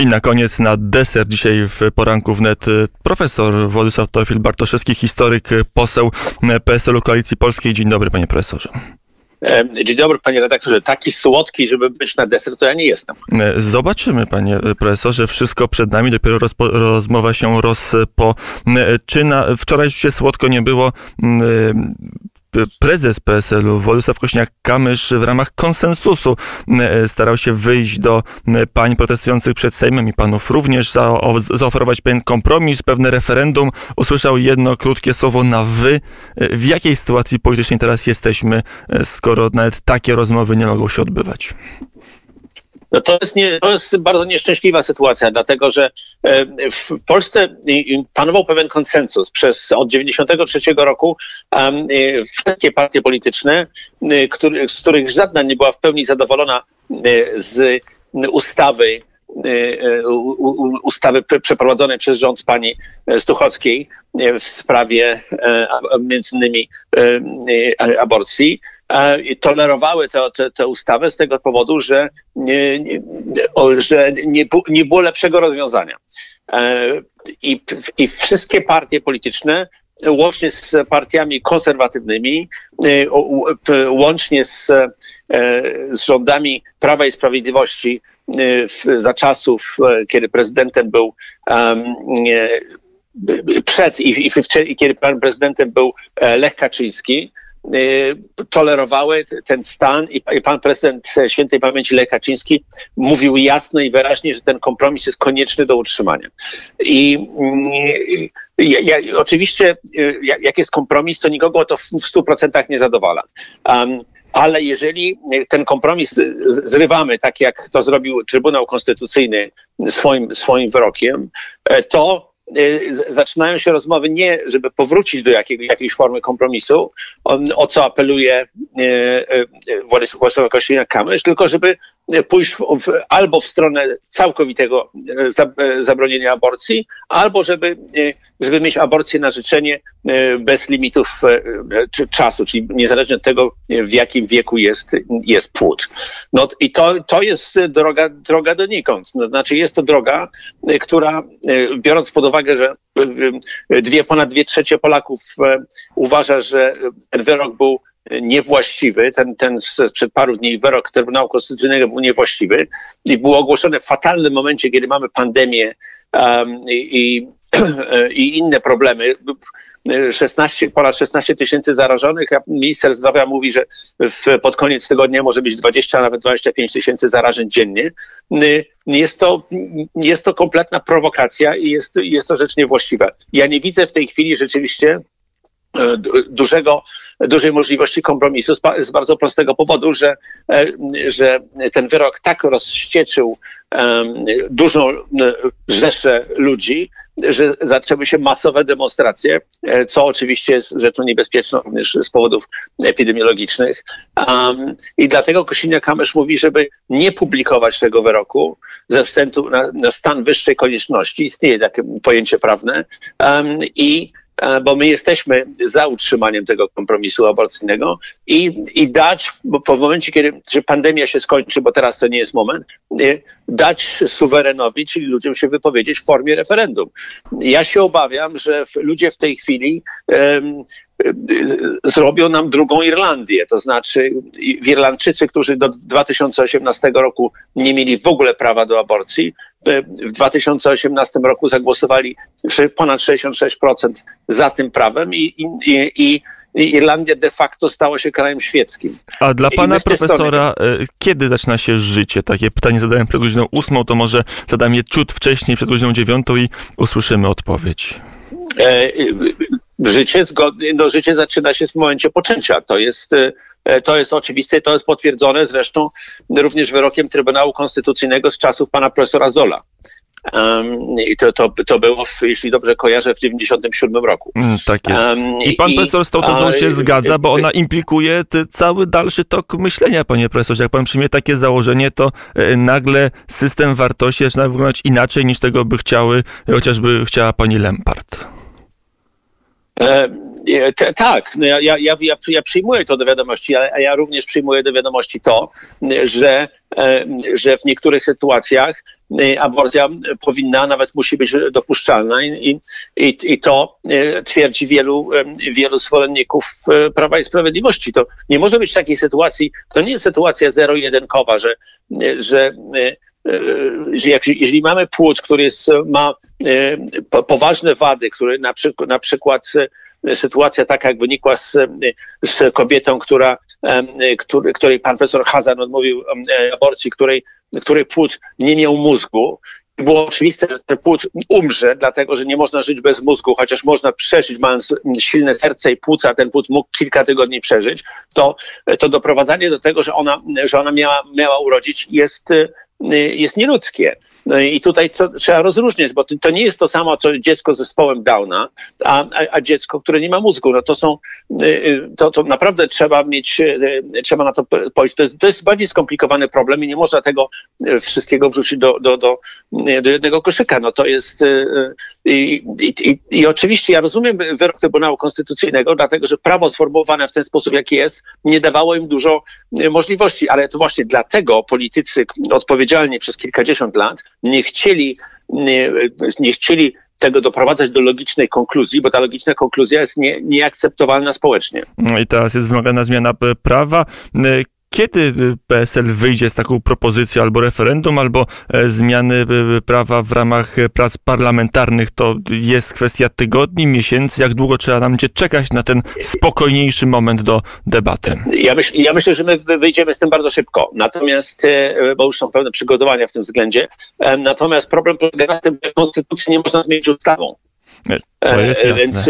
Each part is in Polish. I na koniec, na deser dzisiaj w Poranku WNET, profesor Władysław Teofil Bartoszewski, historyk, poseł PSL–Koalicji Polskiej. Dzień dobry, panie profesorze. Dzień dobry, panie redaktorze. Taki słodki, żeby być na deser, to ja nie jestem. Zobaczymy, panie profesorze. Wszystko przed nami. Dopiero rozmowa się rozpoczyna. Wczoraj już się słodko nie było. Prezes PSL-u Władysław Kośniak-Kamysz w ramach konsensusu starał się wyjść do pań protestujących przed Sejmem i panów również, zaoferować pewien kompromis, pewne referendum. Usłyszał jedno krótkie słowo na wy. W jakiej sytuacji politycznej teraz jesteśmy, skoro nawet takie rozmowy nie mogą się odbywać? No to jest bardzo nieszczęśliwa sytuacja, dlatego że w Polsce panował pewien konsensus. Od 1993 roku wszystkie partie polityczne, z których żadna nie była w pełni zadowolona z ustawy przeprowadzonej przez rząd pani Suchockiej w sprawie między innymi aborcji, tolerowały tę ustawę z tego powodu, że nie było lepszego rozwiązania. I wszystkie partie polityczne, łącznie z partiami konserwatywnymi, łącznie z rządami Prawa i Sprawiedliwości za czasów, kiedy prezydentem był kiedy panem prezydentem był Lech Kaczyński, tolerowały ten stan i pan prezydent świętej pamięci Lech Kaczyński mówił jasno i wyraźnie, że ten kompromis jest konieczny do utrzymania. I oczywiście jak jest kompromis, to nikogo to w 100% nie zadowala. Ale jeżeli ten kompromis zrywamy, tak jak to zrobił Trybunał Konstytucyjny swoim wyrokiem, to zaczynają się rozmowy nie, żeby powrócić do jakiejś formy kompromisu, o co apeluje Władysław Kośniak-Kamysz, tylko żeby pójść albo w stronę całkowitego zabronienia aborcji, albo żeby mieć aborcję na życzenie bez limitów czasu, czyli niezależnie od tego, w jakim wieku jest płód. No i to jest droga donikąd. No, znaczy jest to droga, która, biorąc pod uwagę, że ponad 2/3 Polaków uważa, że ten wyrok był niewłaściwy, ten sprzed paru dni wyrok Trybunału Konstytucyjnego był niewłaściwy i było ogłoszone w fatalnym momencie, kiedy mamy pandemię i inne problemy. Ponad 16 tysięcy zarażonych, a minister zdrowia mówi, że pod koniec tygodnia może być 20, a nawet 25 tysięcy zarażeń dziennie. Jest to kompletna prowokacja i jest to rzecz niewłaściwa. Ja nie widzę w tej chwili rzeczywiście dużej możliwości kompromisu z bardzo prostego powodu, że ten wyrok tak rozścieczył dużą rzeszę ludzi, że zaczęły się masowe demonstracje, co oczywiście jest rzeczą niebezpieczną również z powodów epidemiologicznych. I dlatego Kośniak-Kamysz mówi, żeby nie publikować tego wyroku ze względu na stan wyższej konieczności. Istnieje takie pojęcie prawne bo my jesteśmy za utrzymaniem tego kompromisu aborcyjnego i dać, bo w momencie, kiedy pandemia się skończy, bo teraz to nie jest moment, dać suwerenowi, czyli ludziom się wypowiedzieć w formie referendum. Ja się obawiam, że ludzie w tej chwili zrobią nam drugą Irlandię, to znaczy Irlandczycy, którzy do 2018 roku nie mieli w ogóle prawa do aborcji, w 2018 roku zagłosowali ponad 66% za tym prawem i Irlandia de facto stała się krajem świeckim. A dla pana profesora, kiedy zaczyna się życie? Takie pytanie zadałem przed godziną 8, to może zadam je ciut wcześniej, przed godziną 9 i usłyszymy odpowiedź. Życie zaczyna się w momencie poczęcia. To jest oczywiste, to jest potwierdzone zresztą również wyrokiem Trybunału Konstytucyjnego z czasów pana profesora Zolla. I to było, jeśli dobrze kojarzę, w 1997 roku. Tak jest. I pan profesor z tą tezą się zgadza, bo ona implikuje cały dalszy tok myślenia, panie profesorze. Jak pan przyjmie takie założenie, to nagle system wartości zaczyna wyglądać inaczej niż tego by chciała pani Lempart. Tak, no ja przyjmuję to do wiadomości, a ja również przyjmuję do wiadomości to, że w niektórych sytuacjach aborcja powinna, nawet musi być dopuszczalna i to twierdzi wielu zwolenników Prawa i Sprawiedliwości. To nie może być takiej sytuacji, to nie jest sytuacja zero-jedynkowa, że jeżeli mamy płód, który ma poważne wady, który na przykład sytuacja taka, jak wynikła z kobietą, której pan profesor Hazan odmówił aborcji, której płód nie miał mózgu. Było oczywiste, że ten płód umrze, dlatego że nie można żyć bez mózgu, chociaż można przeżyć, mając silne serce i płuca, ten płód mógł kilka tygodni przeżyć. To doprowadzanie do tego, że ona miała urodzić jest nieludzkie. I tutaj trzeba rozróżniać, bo to nie jest to samo, co dziecko z zespołem Downa, a dziecko, które nie ma mózgu. No to naprawdę trzeba na to spojrzeć. To jest bardziej skomplikowany problem i nie można tego wszystkiego wrzucić do jednego koszyka. No to jest i oczywiście ja rozumiem wyrok Trybunału Konstytucyjnego, dlatego że prawo sformułowane w ten sposób, jaki jest, nie dawało im dużo możliwości, ale to właśnie dlatego politycy odpowiedzialni przez kilkadziesiąt lat nie chcieli tego doprowadzać do logicznej konkluzji, bo ta logiczna konkluzja jest nieakceptowalna społecznie. I teraz jest wymagana zmiana prawa. Kiedy PSL wyjdzie z taką propozycją albo referendum, albo zmiany prawa w ramach prac parlamentarnych? To jest kwestia tygodni, miesięcy. Jak długo trzeba nam czekać na ten spokojniejszy moment do debaty? Ja myślę, że my wyjdziemy z tym bardzo szybko. Natomiast, bo już są pewne przygotowania w tym względzie, natomiast problem polega na tym, że konstytucji nie można zmienić ustawą. To jest jasne. Więc,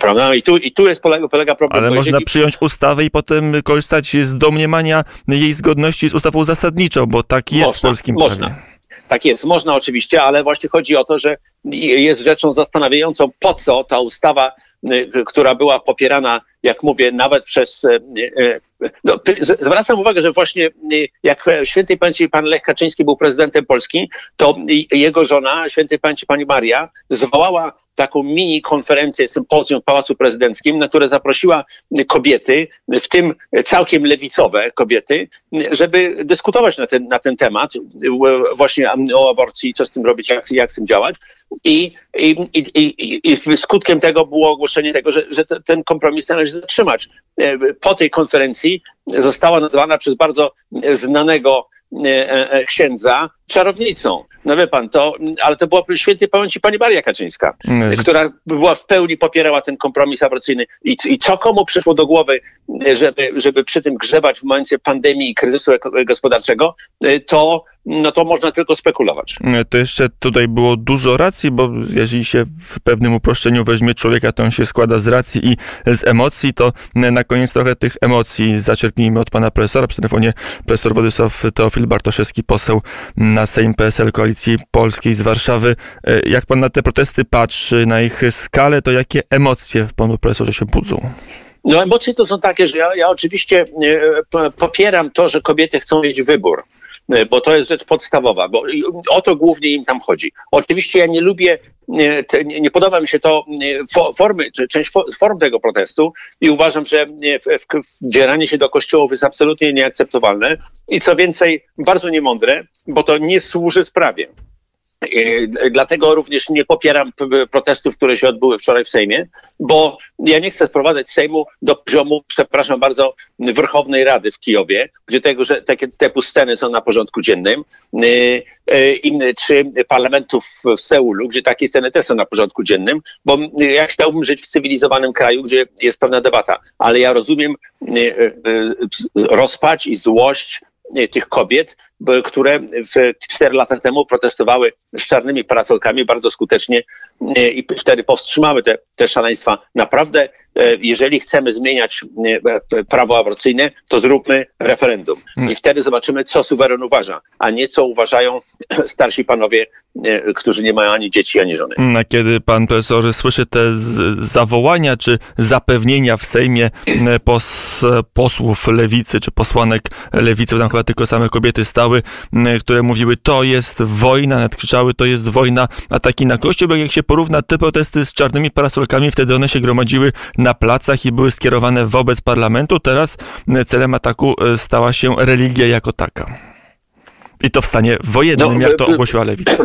prawda? I tu jest polega problem. Ale można przyjąć ustawę i potem korzystać z domniemania jej zgodności z ustawą zasadniczą, bo tak jest w polskim prawie. Tak jest, można oczywiście, ale właśnie chodzi o to, że jest rzeczą zastanawiającą, po co ta ustawa, która była popierana, jak mówię, nawet przez... No, zwracam uwagę, że właśnie jak w świętej pamięci pan Lech Kaczyński był prezydentem Polski, to jego żona, świętej pamięci pani Maria, zwołała taką mini konferencję, sympozjum w Pałacu Prezydenckim, na które zaprosiła kobiety, w tym całkiem lewicowe kobiety, żeby dyskutować na ten temat, właśnie o aborcji, co z tym robić, jak z tym działać. I skutkiem tego było ogłoszenie tego, że ten kompromis należy zatrzymać. Po tej konferencji została nazwana przez bardzo znanego księdza czarownicą. No wie pan, ale to była w świętej pamięci pani Maria Kaczyńska, która była w pełni popierała ten kompromis aborcyjny. I co komu przyszło do głowy, żeby przy tym grzebać w momencie pandemii i kryzysu gospodarczego, to można tylko spekulować. To jeszcze tutaj było dużo racji, bo jeżeli się w pewnym uproszczeniu weźmie człowieka, to on się składa z racji i z emocji, to na koniec trochę tych emocji zaczerpnijmy od pana profesora. Przy telefonie profesor Władysław Teofil Bartoszewski, poseł na Sejm PSL–Koalicji Polskiej z Warszawy. Jak pan na te protesty patrzy, na ich skalę, to jakie emocje w panu profesorze się budzą? No emocje to są takie, że ja oczywiście popieram to, że kobiety chcą mieć wybór, bo to jest rzecz podstawowa, bo o to głównie im tam chodzi. Oczywiście ja nie lubię, nie podoba mi się to formy, czy część form tego protestu i uważam, że wdzieranie się do kościołów jest absolutnie nieakceptowalne i co więcej, bardzo niemądre, bo to nie służy sprawie. Dlatego również nie popieram protestów, które się odbyły wczoraj w Sejmie, bo ja nie chcę sprowadzać Sejmu do poziomu, przepraszam bardzo, Werchownej Rady w Kijowie, gdzie takie typu sceny są na porządku dziennym, czy parlamentów w Seulu, gdzie takie sceny też są na porządku dziennym, bo ja chciałbym żyć w cywilizowanym kraju, gdzie jest pewna debata, ale ja rozumiem rozpacz i złość tych kobiet, które 4 lata temu protestowały z czarnymi parasolkami bardzo skutecznie i wtedy powstrzymały te szaleństwa. Naprawdę, jeżeli chcemy zmieniać prawo aborcyjne, to zróbmy referendum. I wtedy zobaczymy, co suweren uważa, a nie co uważają starsi panowie, którzy nie mają ani dzieci, ani żony. A kiedy pan profesor słyszy te zawołania czy zapewnienia w Sejmie posłów Lewicy, czy posłanek Lewicy, bo tam chyba tylko same kobiety stały, krzyczały, które mówiły to jest wojna, nawet krzyczały to jest wojna, ataki na Kościół, bo jak się porówna te protesty z czarnymi parasolkami, wtedy one się gromadziły na placach i były skierowane wobec parlamentu, teraz celem ataku stała się religia jako taka. I to w stanie wojennym, jak to ogłosiła Lewica.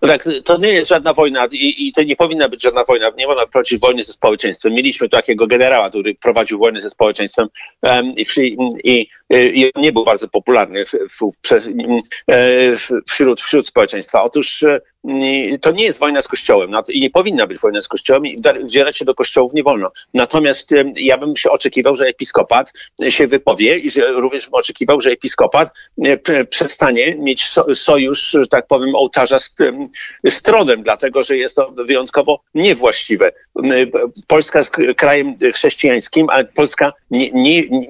Tak, to nie jest żadna wojna i to nie powinna być żadna wojna. Nie można prowadzić wojny ze społeczeństwem. Mieliśmy takiego generała, który prowadził wojnę ze społeczeństwem i nie był bardzo popularny wśród społeczeństwa. Otóż to nie jest wojna z Kościołem i nie powinna być wojna z Kościołem i wdzierać się do Kościołów nie wolno. Natomiast ja bym się oczekiwał, że episkopat się wypowie i że również bym oczekiwał, że episkopat przestanie mieć sojusz, że tak powiem, ołtarza z tronem, dlatego że jest to wyjątkowo niewłaściwe. Polska jest krajem chrześcijańskim, ale Polska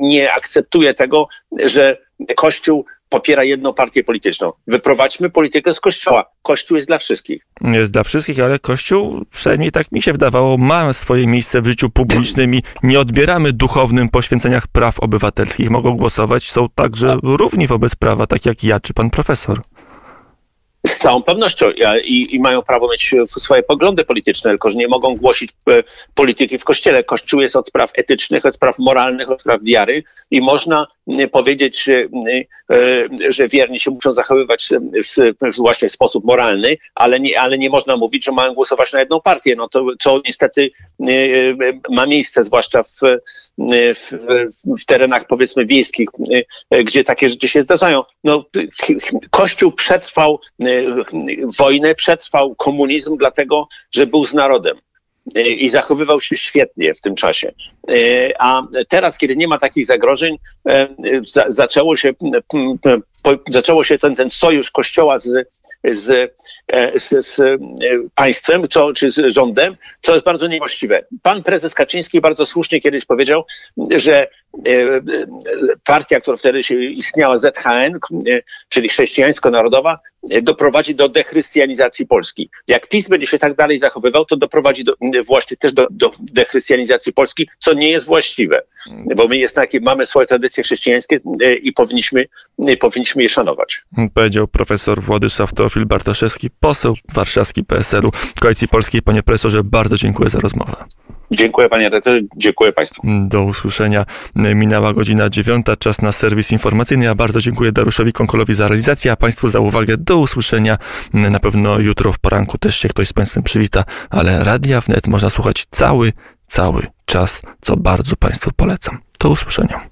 nie akceptuje tego, że Kościół popiera jedną partię polityczną. Wyprowadźmy politykę z Kościoła. Kościół jest dla wszystkich. Jest dla wszystkich, ale Kościół, przynajmniej tak mi się wydawało, ma swoje miejsce w życiu publicznym i nie odbieramy duchownym poświęceniach praw obywatelskich. Mogą głosować, są także równi wobec prawa, tak jak ja czy pan profesor. Z całą pewnością i mają prawo mieć swoje poglądy polityczne, tylko że nie mogą głosić polityki w Kościele. Kościół jest od spraw etycznych, od spraw moralnych, od spraw wiary i można powiedzieć, że wierni się muszą zachowywać właśnie w sposób moralny, ale nie można mówić, że mają głosować na jedną partię. No to co niestety ma miejsce, zwłaszcza w terenach powiedzmy wiejskich, gdzie takie rzeczy się zdarzają. No, Kościół przetrwał wojnę, przetrwał komunizm dlatego, że był z narodem i zachowywał się świetnie w tym czasie. A teraz, kiedy nie ma takich zagrożeń, zaczęło się ten sojusz Kościoła z państwem czy z rządem, co jest bardzo niewłaściwe. Pan prezes Kaczyński bardzo słusznie kiedyś powiedział, że partia, która wtedy istniała, ZHN, czyli chrześcijańsko-narodowa, doprowadzi do dechrystianizacji Polski. Jak PiS będzie się tak dalej zachowywał, to doprowadzi właśnie też do dechrystianizacji Polski, co nie jest właściwe, bo my mamy swoje tradycje chrześcijańskie i powinniśmy je szanować. Powiedział profesor Władysław Teofil Bartoszewski, poseł warszawski PSL-u Koalicji Polskiej. Panie profesorze, bardzo dziękuję za rozmowę. Dziękuję panie redaktorze, dziękuję państwu. Do usłyszenia. Minęła godzina 9:00, czas na serwis informacyjny. Ja bardzo dziękuję Dariuszowi Konkolowi za realizację, a państwu za uwagę. Do usłyszenia. Na pewno jutro w poranku też się ktoś z państwem przywita, ale Radia Wnet można słuchać cały czas, co bardzo państwu polecam. Do usłyszenia.